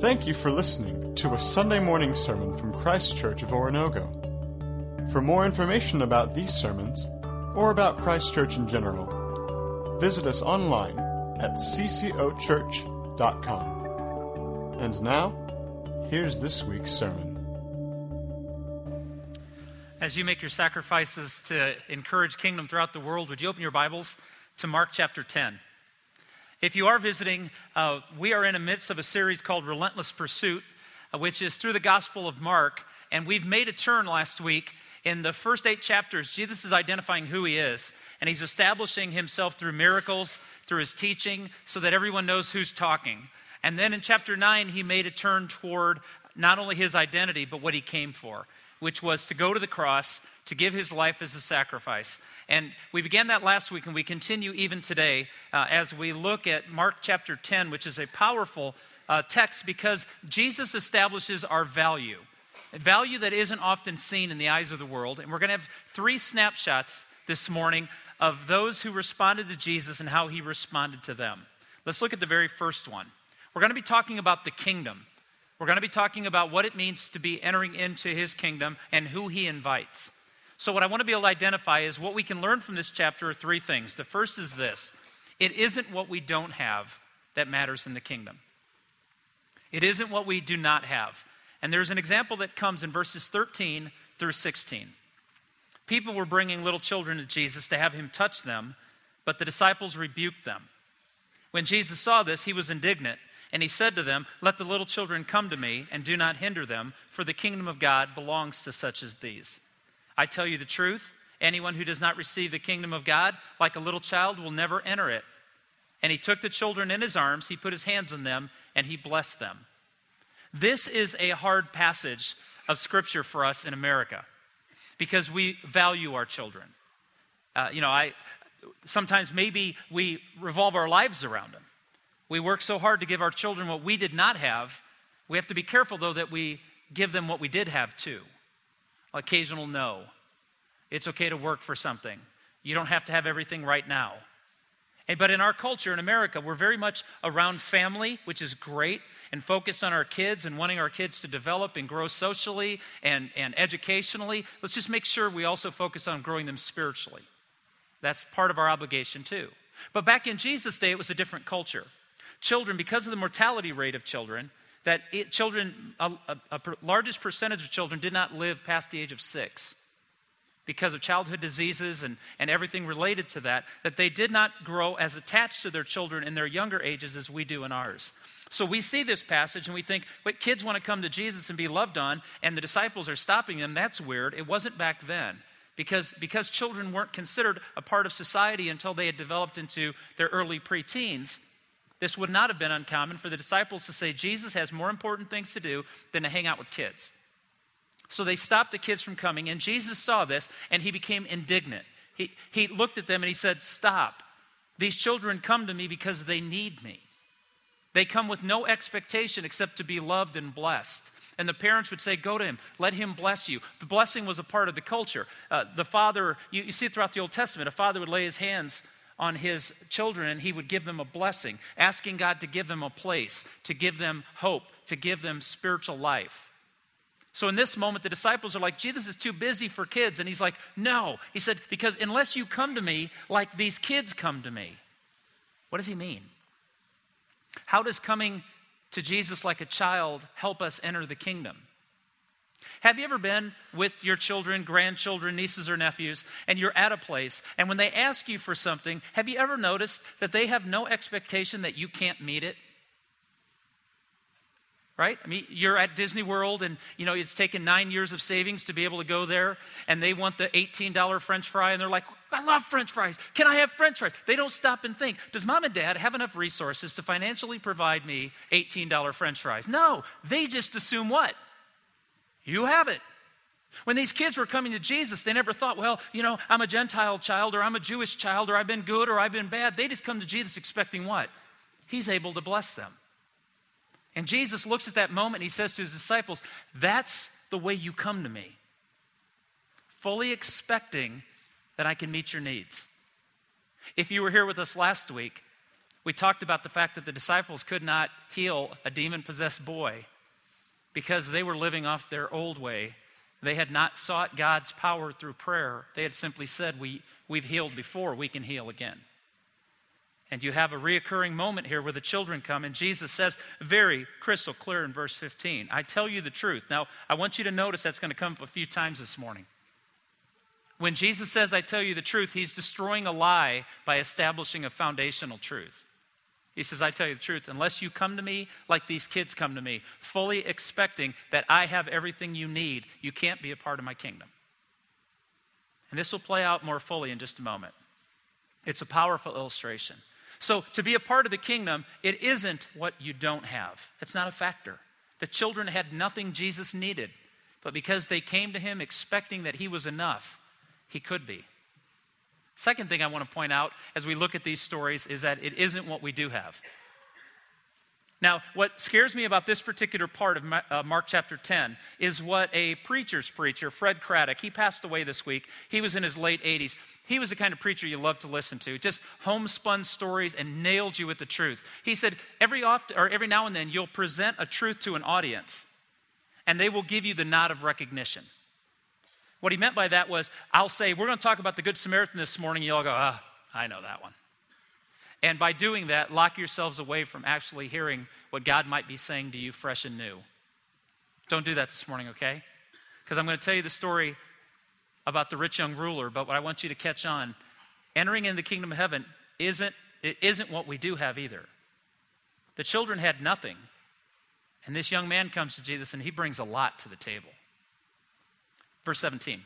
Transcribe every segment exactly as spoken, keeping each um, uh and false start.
Thank you for listening to a Sunday morning sermon from Christ Church of Oronogo. For more information about these sermons, or about Christ Church in general, visit us online at c c o church dot com. And now, here's this week's sermon. As you make your sacrifices to encourage kingdom throughout the world, would you open your Bibles to Mark chapter ten? If you are visiting, uh, we are in the midst of a series called Relentless Pursuit, which is through the Gospel of Mark, and we've made a turn last week. In the first eight chapters, Jesus is identifying who he is, and he's establishing himself through miracles, through his teaching, so that everyone knows who's talking. And then in chapter nine, he made a turn toward not only his identity, but what he came for, which was to go to the cross, to give his life as a sacrifice. And we began that last week, and we continue even today uh, as we look at Mark chapter ten, which is a powerful uh, text because Jesus establishes our value, a value that isn't often seen in the eyes of the world. And we're going to have three snapshots this morning of those who responded to Jesus and how he responded to them. Let's look at the very first one. We're going to be talking about the kingdom. We're going to be talking about what it means to be entering into his kingdom and who he invites. So what I want to be able to identify is what we can learn from this chapter are three things. The first is this. It isn't what we don't have that matters in the kingdom. It isn't what we do not have. And there's an example that comes in verses thirteen through sixteen. People were bringing little children to Jesus to have him touch them, but the disciples rebuked them. When Jesus saw this, he was indignant. And he said to them, "Let the little children come to me and do not hinder them, for the kingdom of God belongs to such as these. I tell you the truth, anyone who does not receive the kingdom of God like a little child will never enter it." And he took the children in his arms, he put his hands on them, and he blessed them. This is a hard passage of scripture for us in America because we value our children. Uh, you know, I sometimes maybe we revolve our lives around them. We work so hard to give our children what we did not have. We have to be careful, though, that we give them what we did have, too. Occasional no. It's okay to work for something. You don't have to have everything right now. But in our culture, in America, we're very much around family, which is great, and focused on our kids and wanting our kids to develop and grow socially and, and educationally. Let's just make sure we also focus on growing them spiritually. That's part of our obligation, too. But back in Jesus' day, it was a different culture. Children, because of the mortality rate of children, that it, children, a, a, a largest percentage of children did not live past the age of six because of childhood diseases and, and everything related to that, that they did not grow as attached to their children in their younger ages as we do in ours. So we see this passage and we think, but kids want to come to Jesus and be loved on, and the disciples are stopping them. That's weird. It wasn't back then because, because children weren't considered a part of society until they had developed into their early preteens. This would not have been uncommon for the disciples to say, Jesus has more important things to do than to hang out with kids. So they stopped the kids from coming, and Jesus saw this, and he became indignant. He, he looked at them and he said, "Stop. These children come to me because they need me. They come with no expectation except to be loved and blessed." And the parents would say, "Go to him, let him bless you." The blessing was a part of the culture. Uh, the father, you, you see it throughout the Old Testament, a father would lay his hands on his children, and he would give them a blessing, asking God to give them a place, to give them hope, to give them spiritual life. So in this moment, the disciples are like, Jesus is too busy for kids. And he's like, no. He said, because unless you come to me like these kids come to me. What does he mean? How does coming to Jesus like a child help us enter the kingdom? Have you ever been with your children, grandchildren, nieces or nephews, and you're at a place, and when they ask you for something, have you ever noticed that they have no expectation that you can't meet it? Right? I mean, you're at Disney World, and you know it's taken nine years of savings to be able to go there, and they want the eighteen dollar French fry, and they're like, "I love French fries. Can I have French fries?" They don't stop and think, does mom and dad have enough resources to financially provide me eighteen dollar French fries? No, they just assume what? You have it. When these kids were coming to Jesus, they never thought, well, you know, I'm a Gentile child, or I'm a Jewish child, or I've been good, or I've been bad. They just come to Jesus expecting what? He's able to bless them. And Jesus looks at that moment and he says to his disciples, that's the way you come to me, fully expecting that I can meet your needs. If you were here with us last week, We talked about the fact that the disciples could not heal a demon-possessed boy because they were living off their old way. They had not sought God's power through prayer. They had simply said, we, we've healed before, we can heal again. And you have a reoccurring moment here where the children come, and Jesus says very crystal clear in verse fifteen, I tell you the truth. Now, I want you to notice that's going to come up a few times this morning. When Jesus says, I tell you the truth, he's destroying a lie by establishing a foundational truth. He says, I tell you the truth, unless you come to me like these kids come to me, fully expecting that I have everything you need, you can't be a part of my kingdom. And this will play out more fully in just a moment. It's a powerful illustration. So to be a part of the kingdom, it isn't what you don't have. It's not a factor. The children had nothing Jesus needed, but because they came to him expecting that he was enough, he could be. Second thing I want to point out as we look at these stories is that it isn't what we do have. Now, what scares me about this particular part of my, uh, Mark chapter ten is what a preacher's preacher, Fred Craddock, he passed away this week. He was in his late eighties. He was the kind of preacher you love to listen to, just homespun stories and nailed you with the truth. He said, every oft, or every now and then you'll present a truth to an audience and they will give you the nod of recognition. What he meant by that was, I'll say, we're going to talk about the Good Samaritan this morning. You all go, ah, I know that one. And by doing that, lock yourselves away from actually hearing what God might be saying to you fresh and new. Don't do that this morning, okay? Because I'm going to tell you the story about the rich young ruler, but what I want you to catch on, entering into the kingdom of heaven isn't, it isn't what we do have either. The children had nothing, and this young man comes to Jesus, and he brings a lot to the table. Verse seventeen,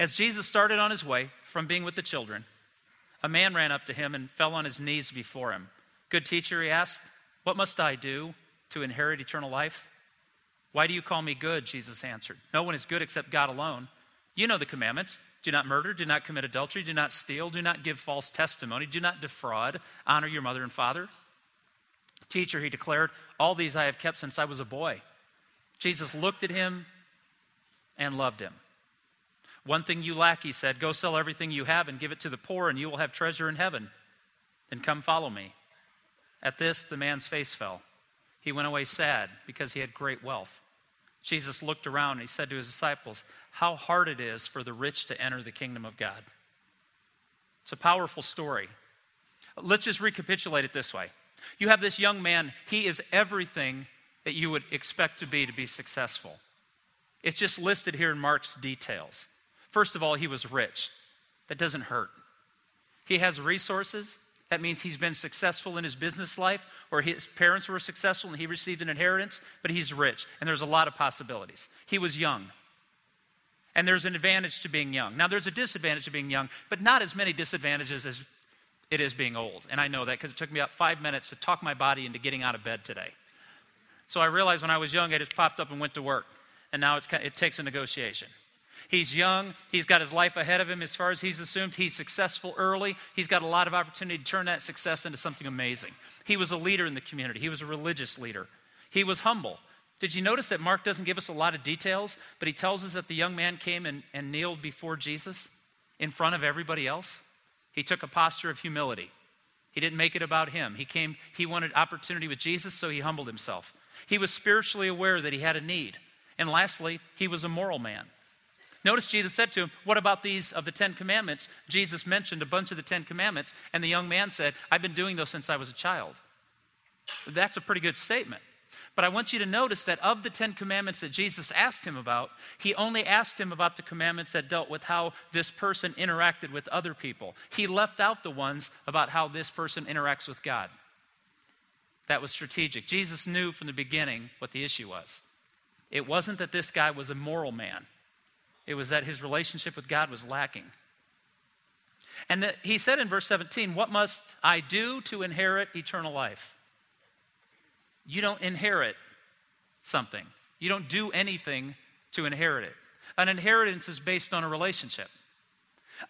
as Jesus started on his way from being with the children, a man ran up to him and fell on his knees before him. Good teacher, he asked, what must I do to inherit eternal life? Why do you call me good? Jesus answered. No one is good except God alone. You know the commandments. Do not murder, do not commit adultery, do not steal, do not give false testimony, do not defraud, honor your mother and father. Teacher, he declared, all these I have kept since I was a boy. Jesus looked at him and loved him. One thing you lack, he said, go sell everything you have and give it to the poor and you will have treasure in heaven. Then come follow me. At this, the man's face fell. He went away sad because he had great wealth. Jesus looked around and he said to his disciples, how hard it is for the rich to enter the kingdom of God. It's a powerful story. Let's just recapitulate it this way. You have this young man, he is everything that you would expect to be to be successful. It's just listed here in Mark's details. First of all, he was rich. That doesn't hurt. He has resources. That means he's been successful in his business life, or his parents were successful and he received an inheritance, but he's rich, and there's a lot of possibilities. He was young, and there's an advantage to being young. Now, there's a disadvantage to being young, but not as many disadvantages as it is being old, and I know that because it took me about five minutes to talk my body into getting out of bed today. So I realized when I was young, I just popped up and went to work. And now it's, it takes a negotiation. He's young. He's got his life ahead of him as far as he's assumed. He's successful early. He's got a lot of opportunity to turn that success into something amazing. He was a leader in the community. He was a religious leader. He was humble. Did you notice that Mark doesn't give us a lot of details, but he tells us that the young man came and, and kneeled before Jesus in front of everybody else? He took a posture of humility. He didn't make it about him. He came, he wanted opportunity with Jesus, so he humbled himself. He was spiritually aware that he had a need. And lastly, he was a moral man. Notice Jesus said to him, what about these of the Ten Commandments? Jesus mentioned a bunch of the Ten Commandments, and the young man said, I've been doing those since I was a child. That's a pretty good statement. But I want you to notice that of the Ten Commandments that Jesus asked him about, he only asked him about the commandments that dealt with how this person interacted with other people. He left out the ones about how this person interacts with God. That was strategic. Jesus knew from the beginning what the issue was. It wasn't that this guy was a moral man. It was that his relationship with God was lacking. And that he said in verse seventeen, what must I do to inherit eternal life? You don't inherit something. You don't do anything to inherit it. An inheritance is based on a relationship.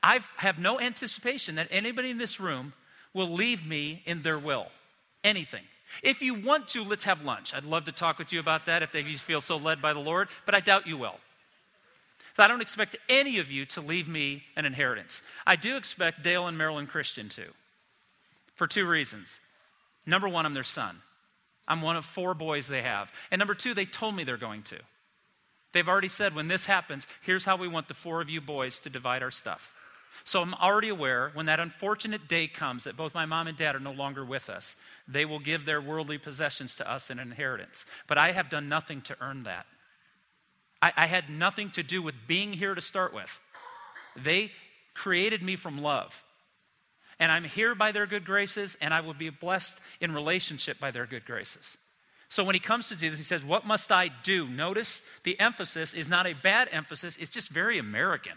I have no anticipation that anybody in this room will leave me in their will. Anything. If you want to, let's have lunch. I'd love to talk with you about that if you feel so led by the Lord, but I doubt you will. So I don't expect any of you to leave me an inheritance. I do expect Dale and Marilyn Christian to. for two reasons. Number one, I'm their son. I'm one of four boys they have. And number two, they told me they're going to. They've already said, when this happens, here's how we want the four of you boys to divide our stuff. So I'm already aware when that unfortunate day comes that both my mom and dad are no longer with us, they will give their worldly possessions to us in inheritance. But I have done nothing to earn that. I, I had nothing to do with being here to start with. They created me from love. And I'm here by their good graces, and I will be blessed in relationship by their good graces. So when he comes to Jesus, he says, what must I do? Notice the emphasis is not a bad emphasis. It's just very American.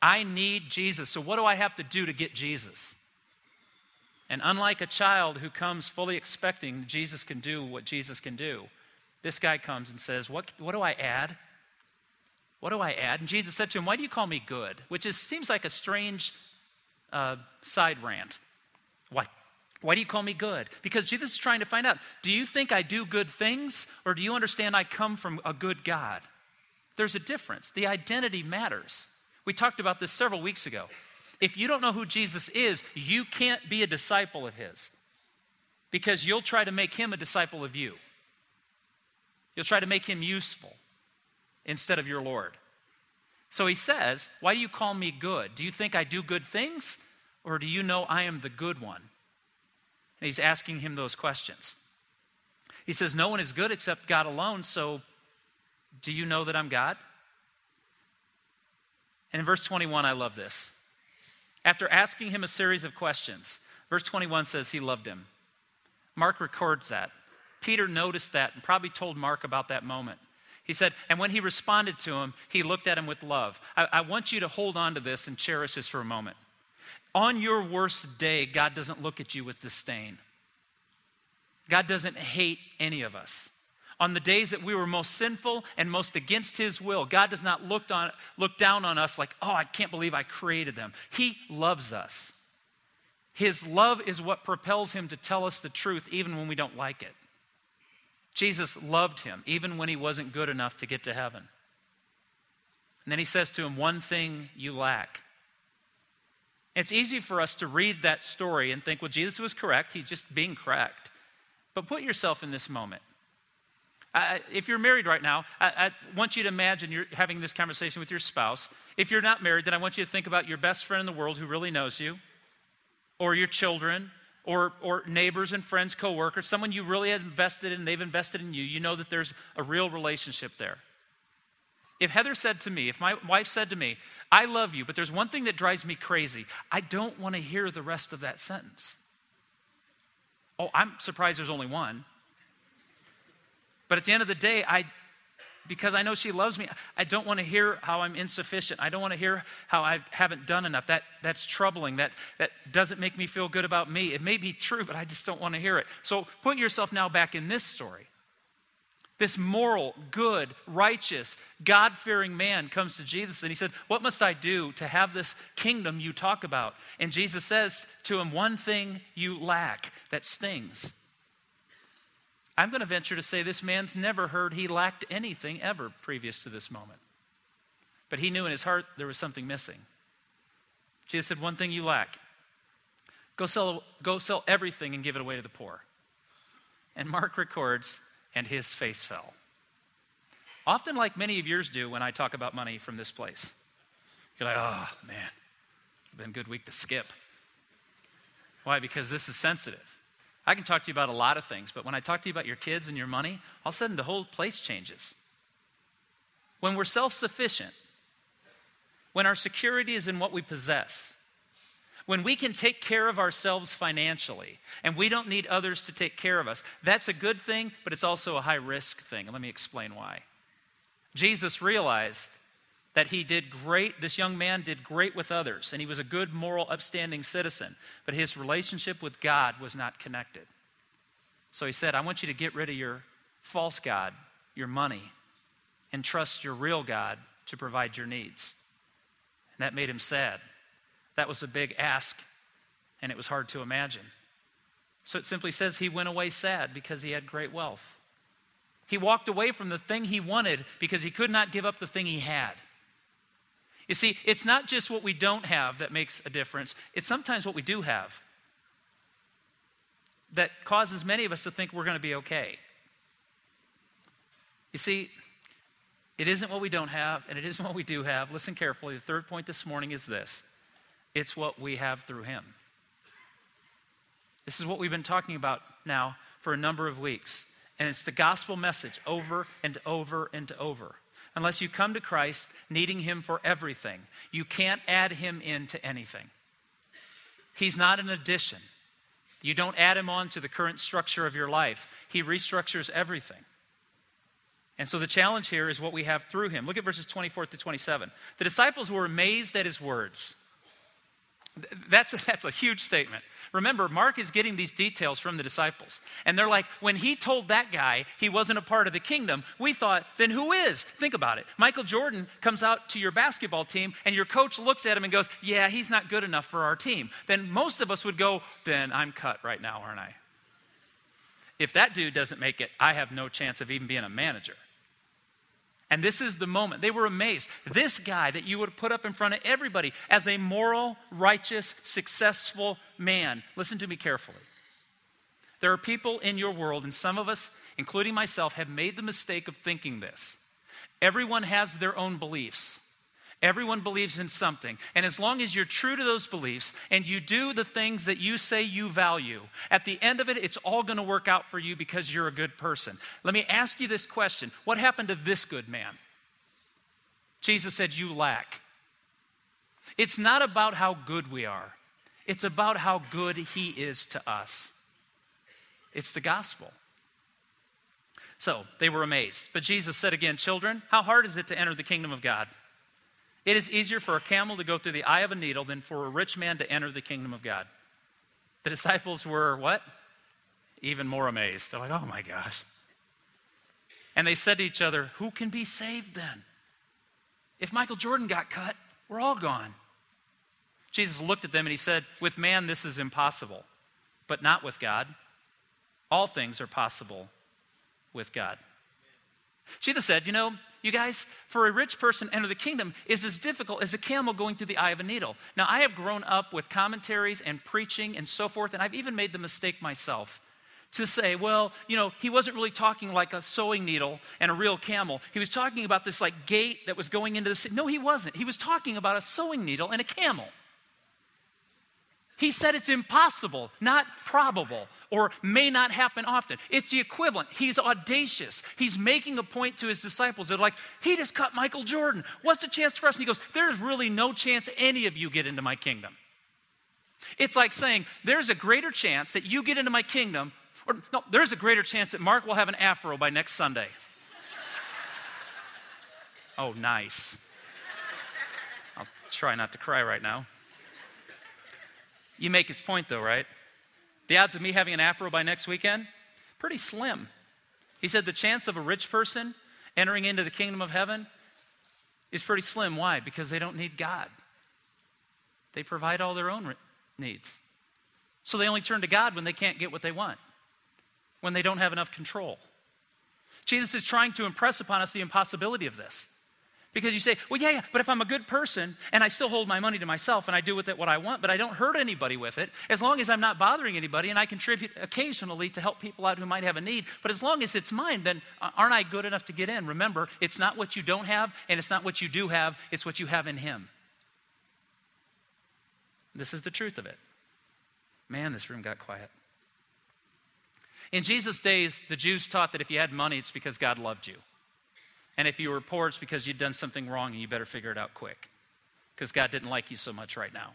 I need Jesus. So what do I have to do to get Jesus? And unlike a child who comes fully expecting Jesus can do what Jesus can do, this guy comes and says, what, what do I add? What do I add? And Jesus said to him, why do you call me good? Which is, seems like a strange uh, side rant. Why? Why do you call me good? Because Jesus is trying to find out, do you think I do good things, or do you understand I come from a good God? There's a difference. The identity matters. We talked about this several weeks ago. If you don't know who Jesus is, you can't be a disciple of his, because you'll try to make him a disciple of you. You'll try to make him useful instead of your Lord. So he says, why do you call me good? Do you think I do good things, or do you know I am the good one? And he's asking him those questions. He says, no one is good except God alone, so do you know that I'm God? And in verse twenty-one, I love this. After asking him a series of questions, verse twenty-one says he loved him. Mark records that. Peter noticed that and probably told Mark about that moment. He said, and when he responded to him, he looked at him with love. I, I want you to hold on to this and cherish this for a moment. On your worst day, God doesn't look at you with disdain. God doesn't hate any of us. On the days that we were most sinful and most against his will, God does not look, on, look down on us like, oh, I can't believe I created them. He loves us. His love is what propels him to tell us the truth even when we don't like it. Jesus loved him even when he wasn't good enough to get to heaven. And then he says to him, one thing you lack. It's easy for us to read that story and think, well, Jesus was correct. He's just being correct. But put yourself in this moment. I, if you're married right now, I, I want you to imagine you're having this conversation with your spouse. If you're not married, then I want you to think about your best friend in the world who really knows you, or your children, or, or neighbors and friends, coworkers, someone you really have invested in, they've invested in you. You know that there's a real relationship there. If Heather said to me, if my wife said to me, I love you, but there's one thing that drives me crazy. I don't want to hear the rest of that sentence. Oh, I'm surprised there's only one. But at the end of the day, I, because I know she loves me, I don't want to hear how I'm insufficient. I don't want to hear how I haven't done enough. That, that's troubling. That, that doesn't make me feel good about me. It may be true, but I just don't want to hear it. So put yourself now back in this story. This moral, good, righteous, God-fearing man comes to Jesus and he said, what must I do to have this kingdom you talk about? And Jesus says to him, one thing you lack that stings. I'm going to venture to say this man's never heard he lacked anything ever previous to this moment. But he knew in his heart there was something missing. Jesus said, one thing you lack. Go sell, go sell everything and give it away to the poor. And Mark records, and his face fell. Often like many of yours do when I talk about money from this place. You're like, oh man, it's been a good week to skip. Why? Because this is sensitive. I can talk to you about a lot of things, but when I talk to you about your kids and your money, all of a sudden the whole place changes. When we're self-sufficient, when our security is in what we possess, when we can take care of ourselves financially and we don't need others to take care of us, that's a good thing, but it's also a high-risk thing. And let me explain why. Jesus realized that he did great, this young man did great with others, and he was a good, moral, upstanding citizen, but his relationship with God was not connected. So he said, I want you to get rid of your false God, your money, and trust your real God to provide your needs. And that made him sad. That was a big ask, and it was hard to imagine. So it simply says he went away sad because he had great wealth. He walked away from the thing he wanted because he could not give up the thing he had. You see, it's not just what we don't have that makes a difference. It's sometimes what we do have that causes many of us to think we're going to be okay. You see, it isn't what we don't have, and it isn't what we do have. Listen carefully. The third point this morning is this. It's what we have through him. This is what we've been talking about now for a number of weeks. And it's the gospel message over and over and over. Unless you come to Christ needing him for everything, you can't add him into anything. He's not an addition. You don't add him on to the current structure of your life. He restructures everything. And so the challenge here is what we have through him. Look at verses twenty-four to twenty-seven. The disciples were amazed at his words. That's a, that's a huge statement. Remember, Mark is getting these details from the disciples. And they're like, when he told that guy he wasn't a part of the kingdom, we thought, then who is? Think about it. Michael Jordan comes out to your basketball team and your coach looks at him and goes, yeah, he's not good enough for our team. Then most of us would go, then I'm cut right now, aren't I? If that dude doesn't make it, I have no chance of even being a manager. And this is the moment. They were amazed. This guy that you would put up in front of everybody as a moral, righteous, successful man. Listen to me carefully. There are people in your world, and some of us, including myself, have made the mistake of thinking this. Everyone has their own beliefs. Everyone believes in something. And as long as you're true to those beliefs and you do the things that you say you value, at the end of it, it's all going to work out for you because you're a good person. Let me ask you this question. What happened to this good man? Jesus said, you lack. It's not about how good we are. It's about how good he is to us. It's the gospel. So they were amazed. But Jesus said again, children, how hard is it to enter the kingdom of God? It is easier for a camel to go through the eye of a needle than for a rich man to enter the kingdom of God. The disciples were what? Even more amazed. They're like, oh my gosh. And they said to each other, who can be saved then? If Michael Jordan got cut, we're all gone. Jesus looked at them and he said, with man this is impossible, but not with God. All things are possible with God. Jesus said, you know, you guys, for a rich person to enter the kingdom is as difficult as a camel going through the eye of a needle. Now, I have grown up with commentaries and preaching and so forth, and I've even made the mistake myself to say, well, you know, he wasn't really talking like a sewing needle and a real camel. He was talking about this like gate that was going into the city. No, he wasn't. He was talking about a sewing needle and a camel. He said it's impossible, not probable, or may not happen often. It's the equivalent. He's audacious. He's making a point to his disciples. They're like, he just cut Michael Jordan. What's the chance for us? And he goes, there's really no chance any of you get into my kingdom. It's like saying, there's a greater chance that you get into my kingdom, or no, there's a greater chance that Mark will have an afro by next Sunday. Oh, nice. I'll try not to cry right now. You make his point though, right? The odds of me having an afro by next weekend, pretty slim. He said the chance of a rich person entering into the kingdom of heaven is pretty slim. Why? Because they don't need God. They provide all their own needs. So they only turn to God when they can't get what they want, when they don't have enough control. Jesus is trying to impress upon us the impossibility of this. Because you say, well, yeah, yeah, but if I'm a good person and I still hold my money to myself and I do with it what I want, but I don't hurt anybody with it, as long as I'm not bothering anybody and I contribute occasionally to help people out who might have a need, but as long as it's mine, then aren't I good enough to get in? Remember, it's not what you don't have and it's not what you do have, it's what you have in him. This is the truth of it. Man, this room got quiet. In Jesus' days, the Jews taught that if you had money, it's because God loved you. And if you were poor, it's because you'd done something wrong and you better figure it out quick because God didn't like you so much right now.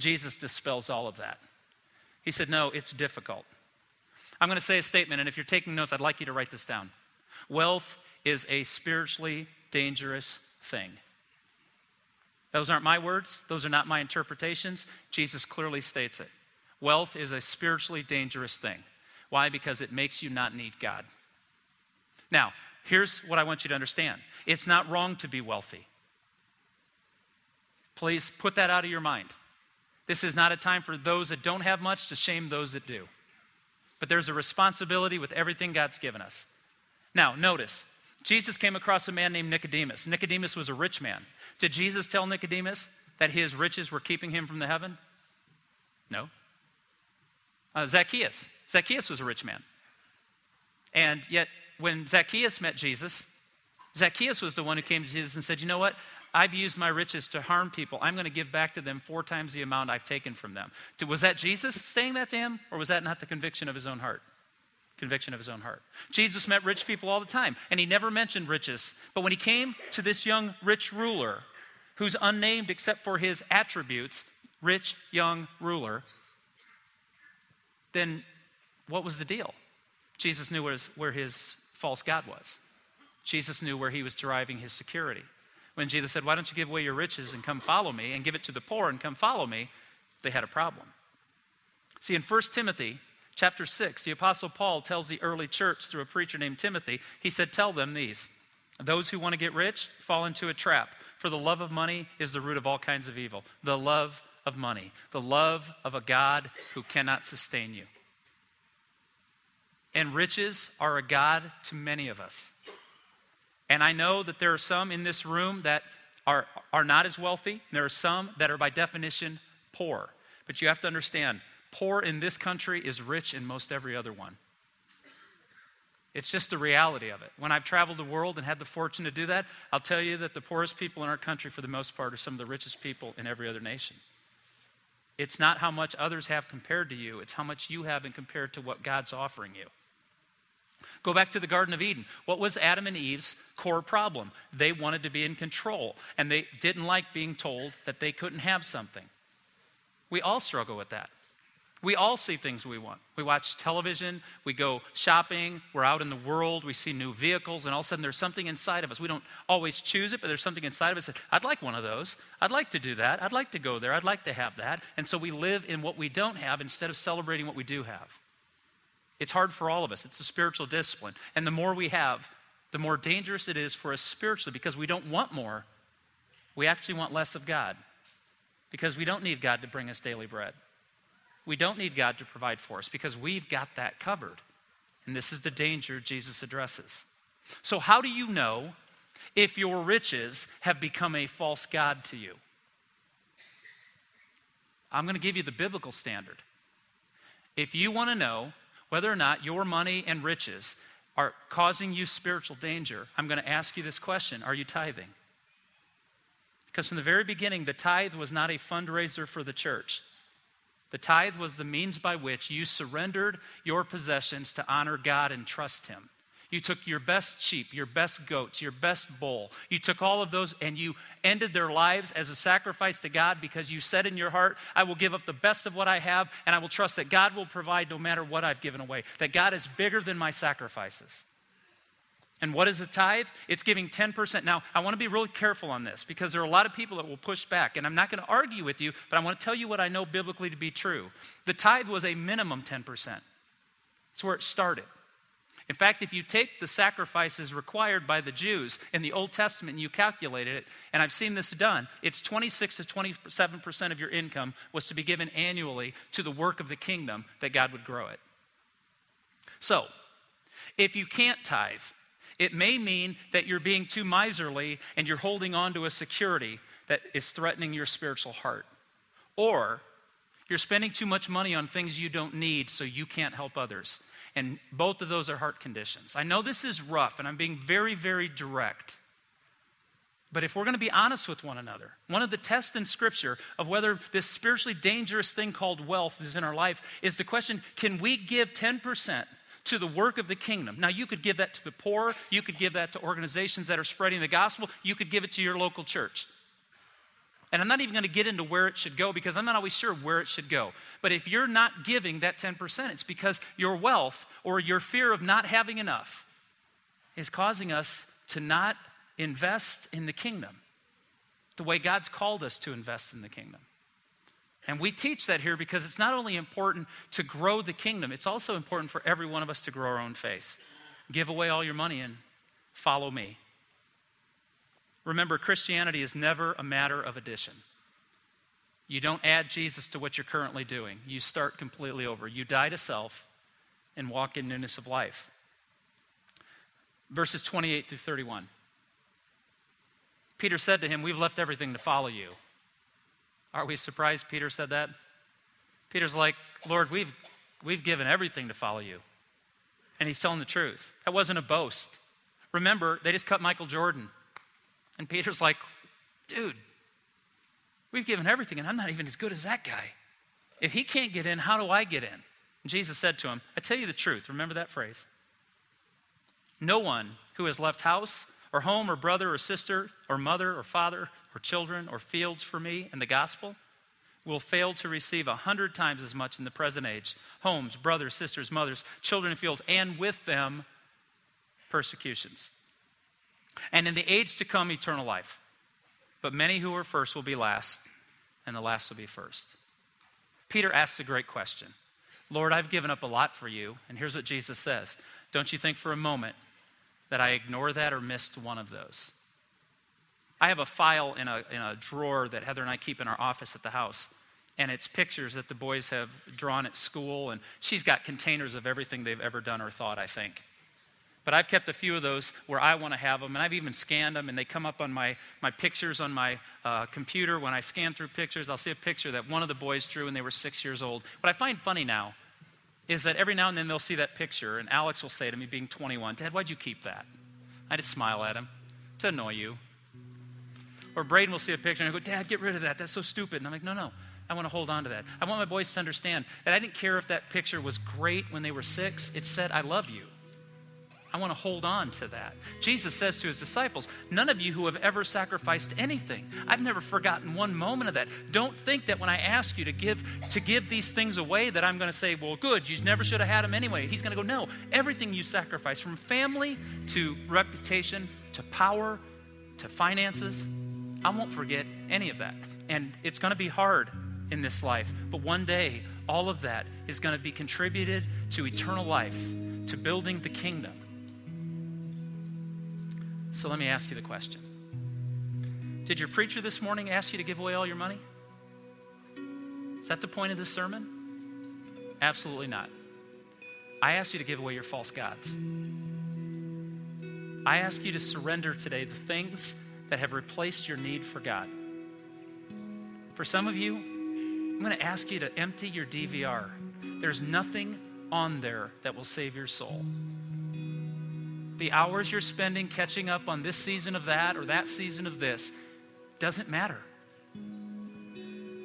Jesus dispels all of that. He said, no, it's difficult. I'm going to say a statement, and if you're taking notes, I'd like you to write this down. Wealth is a spiritually dangerous thing. Those aren't my words. Those are not my interpretations. Jesus clearly states it. Wealth is a spiritually dangerous thing. Why? Because it makes you not need God. Now, here's what I want you to understand. It's not wrong to be wealthy. Please put that out of your mind. This is not a time for those that don't have much to shame those that do. But there's a responsibility with everything God's given us. Now, notice, Jesus came across a man named Nicodemus. Nicodemus was a rich man. Did Jesus tell Nicodemus that his riches were keeping him from the heaven? No. Uh, Zacchaeus. Zacchaeus was a rich man. And yet, when Zacchaeus met Jesus, Zacchaeus was the one who came to Jesus and said, you know what? I've used my riches to harm people. I'm going to give back to them four times the amount I've taken from them. Was that Jesus saying that to him, or was that not the conviction of his own heart? Conviction of his own heart. Jesus met rich people all the time, and he never mentioned riches. But when he came to this young rich ruler, who's unnamed except for his attributes, rich young ruler, then what was the deal? Jesus knew where his, where his false god was. Jesus knew where he was deriving his security. When Jesus said, why don't you give away your riches and come follow me, and give it to the poor and come follow me, they had a problem. See, in First Timothy chapter six, the Apostle Paul tells the early church through a preacher named Timothy, he said, tell them these, those who want to get rich fall into a trap, for the love of money is the root of all kinds of evil. The love of money, the love of a god who cannot sustain you. And riches are a god to many of us. And I know that there are some in this room that are, are not as wealthy. There are some that are by definition poor. But you have to understand, poor in this country is rich in most every other one. It's just the reality of it. When I've traveled the world and had the fortune to do that, I'll tell you that the poorest people in our country for the most part are some of the richest people in every other nation. It's not how much others have compared to you. It's how much you have and compared to what God's offering you. Go back to the Garden of Eden. What was Adam and Eve's core problem? They wanted to be in control, and they didn't like being told that they couldn't have something. We all struggle with that. We all see things we want. We watch television, we go shopping, we're out in the world, we see new vehicles, and all of a sudden there's something inside of us. We don't always choose it, but there's something inside of us that, I'd like one of those. I'd like to do that. I'd like to go there. I'd like to have that. And so we live in what we don't have instead of celebrating what we do have. It's hard for all of us. It's a spiritual discipline. And the more we have, the more dangerous it is for us spiritually, because we don't want more. We actually want less of God, because we don't need God to bring us daily bread. We don't need God to provide for us, because we've got that covered. And this is the danger Jesus addresses. So how do you know if your riches have become a false god to you? I'm going to give you the biblical standard. If you want to know whether or not your money and riches are causing you spiritual danger, I'm going to ask you this question: are you tithing? Because from the very beginning, the tithe was not a fundraiser for the church. The tithe was the means by which you surrendered your possessions to honor God and trust him. You took your best sheep, your best goats, your best bull. You took all of those and you ended their lives as a sacrifice to God, because you said in your heart, I will give up the best of what I have, and I will trust that God will provide no matter what I've given away, that God is bigger than my sacrifices. And what is a tithe? It's giving ten percent. Now, I want to be really careful on this, because there are a lot of people that will push back, and I'm not going to argue with you, but I want to tell you what I know biblically to be true. The tithe was a minimum ten percent. It's where it started. In fact, if you take the sacrifices required by the Jews in the Old Testament and you calculated it, and I've seen this done, it's twenty-six to twenty-seven percent of your income was to be given annually to the work of the kingdom, that God would grow it. So, if you can't tithe, it may mean that you're being too miserly and you're holding on to a security that is threatening your spiritual heart. Or you're spending too much money on things you don't need, so you can't help others. And both of those are heart conditions. I know this is rough, and I'm being very, very direct. But if we're going to be honest with one another, one of the tests in Scripture of whether this spiritually dangerous thing called wealth is in our life is the question, can we give ten percent to the work of the kingdom? Now, you could give that to the poor. You could give that to organizations that are spreading the gospel. You could give it to your local church. And I'm not even going to get into where it should go, because I'm not always sure where it should go. But if you're not giving that ten percent, it's because your wealth or your fear of not having enough is causing us to not invest in the kingdom the way God's called us to invest in the kingdom. And we teach that here, because it's not only important to grow the kingdom, it's also important for every one of us to grow our own faith. Give away all your money and follow me. Remember, Christianity is never a matter of addition. You don't add Jesus to what you're currently doing. You start completely over. You die to self and walk in newness of life. Verses twenty-eight through thirty-one. Peter said to him, we've left everything to follow you. Are we surprised Peter said that? Peter's like, Lord, we've we've given everything to follow you. And he's telling the truth. That wasn't a boast. Remember, they just cut Michael Jordan. And Peter's like, dude, we've given everything, and I'm not even as good as that guy. If he can't get in, how do I get in? And Jesus said to him, I tell you the truth. Remember that phrase. No one who has left house or home or brother or sister or mother or father or children or fields for me and the gospel will fail to receive a hundred times as much in the present age. Homes, brothers, sisters, mothers, children, fields, and with them persecutions. And in the age to come, eternal life. But many who are first will be last, and the last will be first. Peter asks a great question. Lord, I've given up a lot for you, and here's what Jesus says. Don't you think for a moment that I ignore that or missed one of those? I have a file in a, in a drawer that Heather and I keep in our office at the house, and it's pictures that the boys have drawn at school, and she's got containers of everything they've ever done or thought, I think. But I've kept a few of those where I want to have them, and I've even scanned them, and they come up on my, my pictures on my uh, computer. When I scan through pictures, I'll see a picture that one of the boys drew when they were six years old. What I find funny now is that every now and then they'll see that picture, and Alex will say to me, being twenty-one, Dad, why'd you keep that? I just smile at him, to annoy you. Or Brayden will see a picture, and I go, Dad, get rid of that. That's so stupid. And I'm like, no, no, I want to hold on to that. I want my boys to understand that I didn't care if that picture was great when they were six. It said, I love you. I want to hold on to that. Jesus says to his disciples, none of you who have ever sacrificed anything, I've never forgotten one moment of that. Don't think that when I ask you to give to give these things away that I'm going to say, well, good, you never should have had them anyway. He's going to go, no, everything you sacrifice, from family to reputation to power to finances, I won't forget any of that. And it's going to be hard in this life, but one day all of that is going to be contributed to eternal life, to building the kingdom. So let me ask you the question. Did your preacher this morning ask you to give away all your money? Is that the point of this sermon? Absolutely not. I asked you to give away your false gods. I ask you to surrender today the things that have replaced your need for God. For some of you, I'm going to ask you to empty your D V R. There's nothing on there that will save your soul. The hours you're spending catching up on this season of that or that season of this doesn't matter.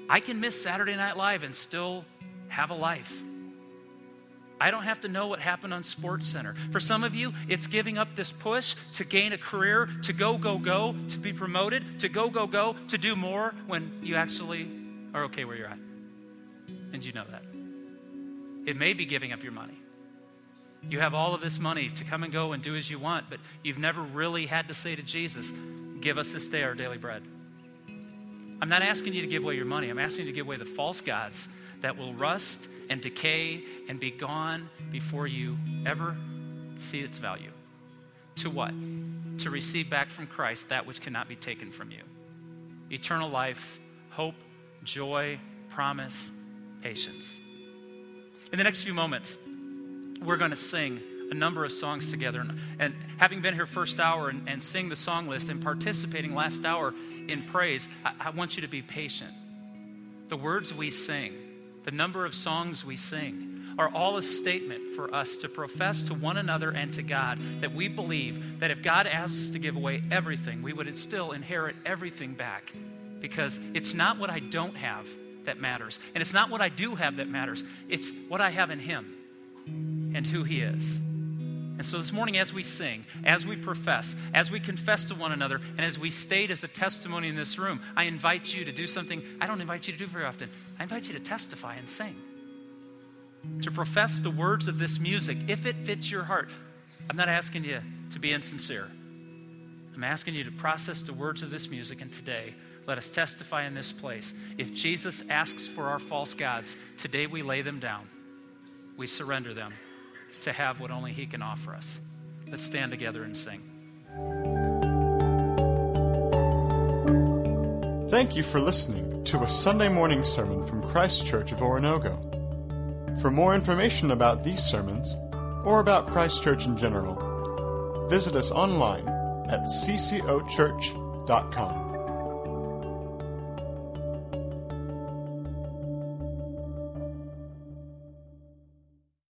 I can miss Saturday Night Live and still have a life. I don't have to know what happened on Sports Center. For some of you, it's giving up this push to gain a career, to go, go, go, to be promoted, to go, go, go, to do more when you actually are okay where you're at. And you know that. It may be giving up your money. You have all of this money to come and go and do as you want, but you've never really had to say to Jesus, give us this day our daily bread. I'm not asking you to give away your money. I'm asking you to give away the false gods that will rust and decay and be gone before you ever see its value. To what? To receive back from Christ that which cannot be taken from you. Eternal life, hope, joy, promise, patience. In the next few moments, we're going to sing a number of songs together. And, and having been here first hour and, and sing the song list and participating last hour in praise, I, I want you to be patient. The words we sing, the number of songs we sing, are all a statement for us to profess to one another and to God that we believe that if God asks us to give away everything, we would still inherit everything back, because it's not what I don't have that matters. And it's not what I do have that matters. It's what I have in Him and who He is. And so this morning, as we sing, as we profess, as we confess to one another, and as we state as a testimony in this room, I invite you to do something I don't invite you to do very often. I invite you to testify and sing, to profess the words of this music, if it fits your heart. I'm not asking you to be insincere. I'm asking you to process the words of this music, and today, let us testify in this place. If Jesus asks for our false gods, today we lay them down. We surrender them to have what only He can offer us. Let's stand together and sing. Thank you for listening to a Sunday morning sermon from Christ Church of Oronogo. For more information about these sermons, or about Christ Church in general, visit us online at c c o church dot com.